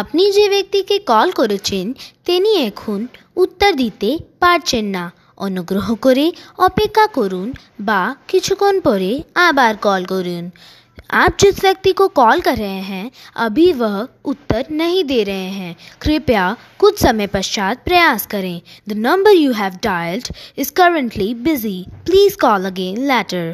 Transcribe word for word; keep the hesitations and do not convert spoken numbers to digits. আপনি যে ব্যক্তিকে কল করেছেন তিনি এখন উত্তর দিতে পারছেন না। অনুগ্রহ করে অপেক্ষা করুন বা কিছুক্ষণ পরে আবার কল করুন। आप जिस व्यक्ति को कॉल कर रहे हैं अभी वह उत्तर नहीं दे रहे हैं। कृपया कुछ समय पश्चात प्रयास करें। The number you have dialled is currently busy. Please call again letter.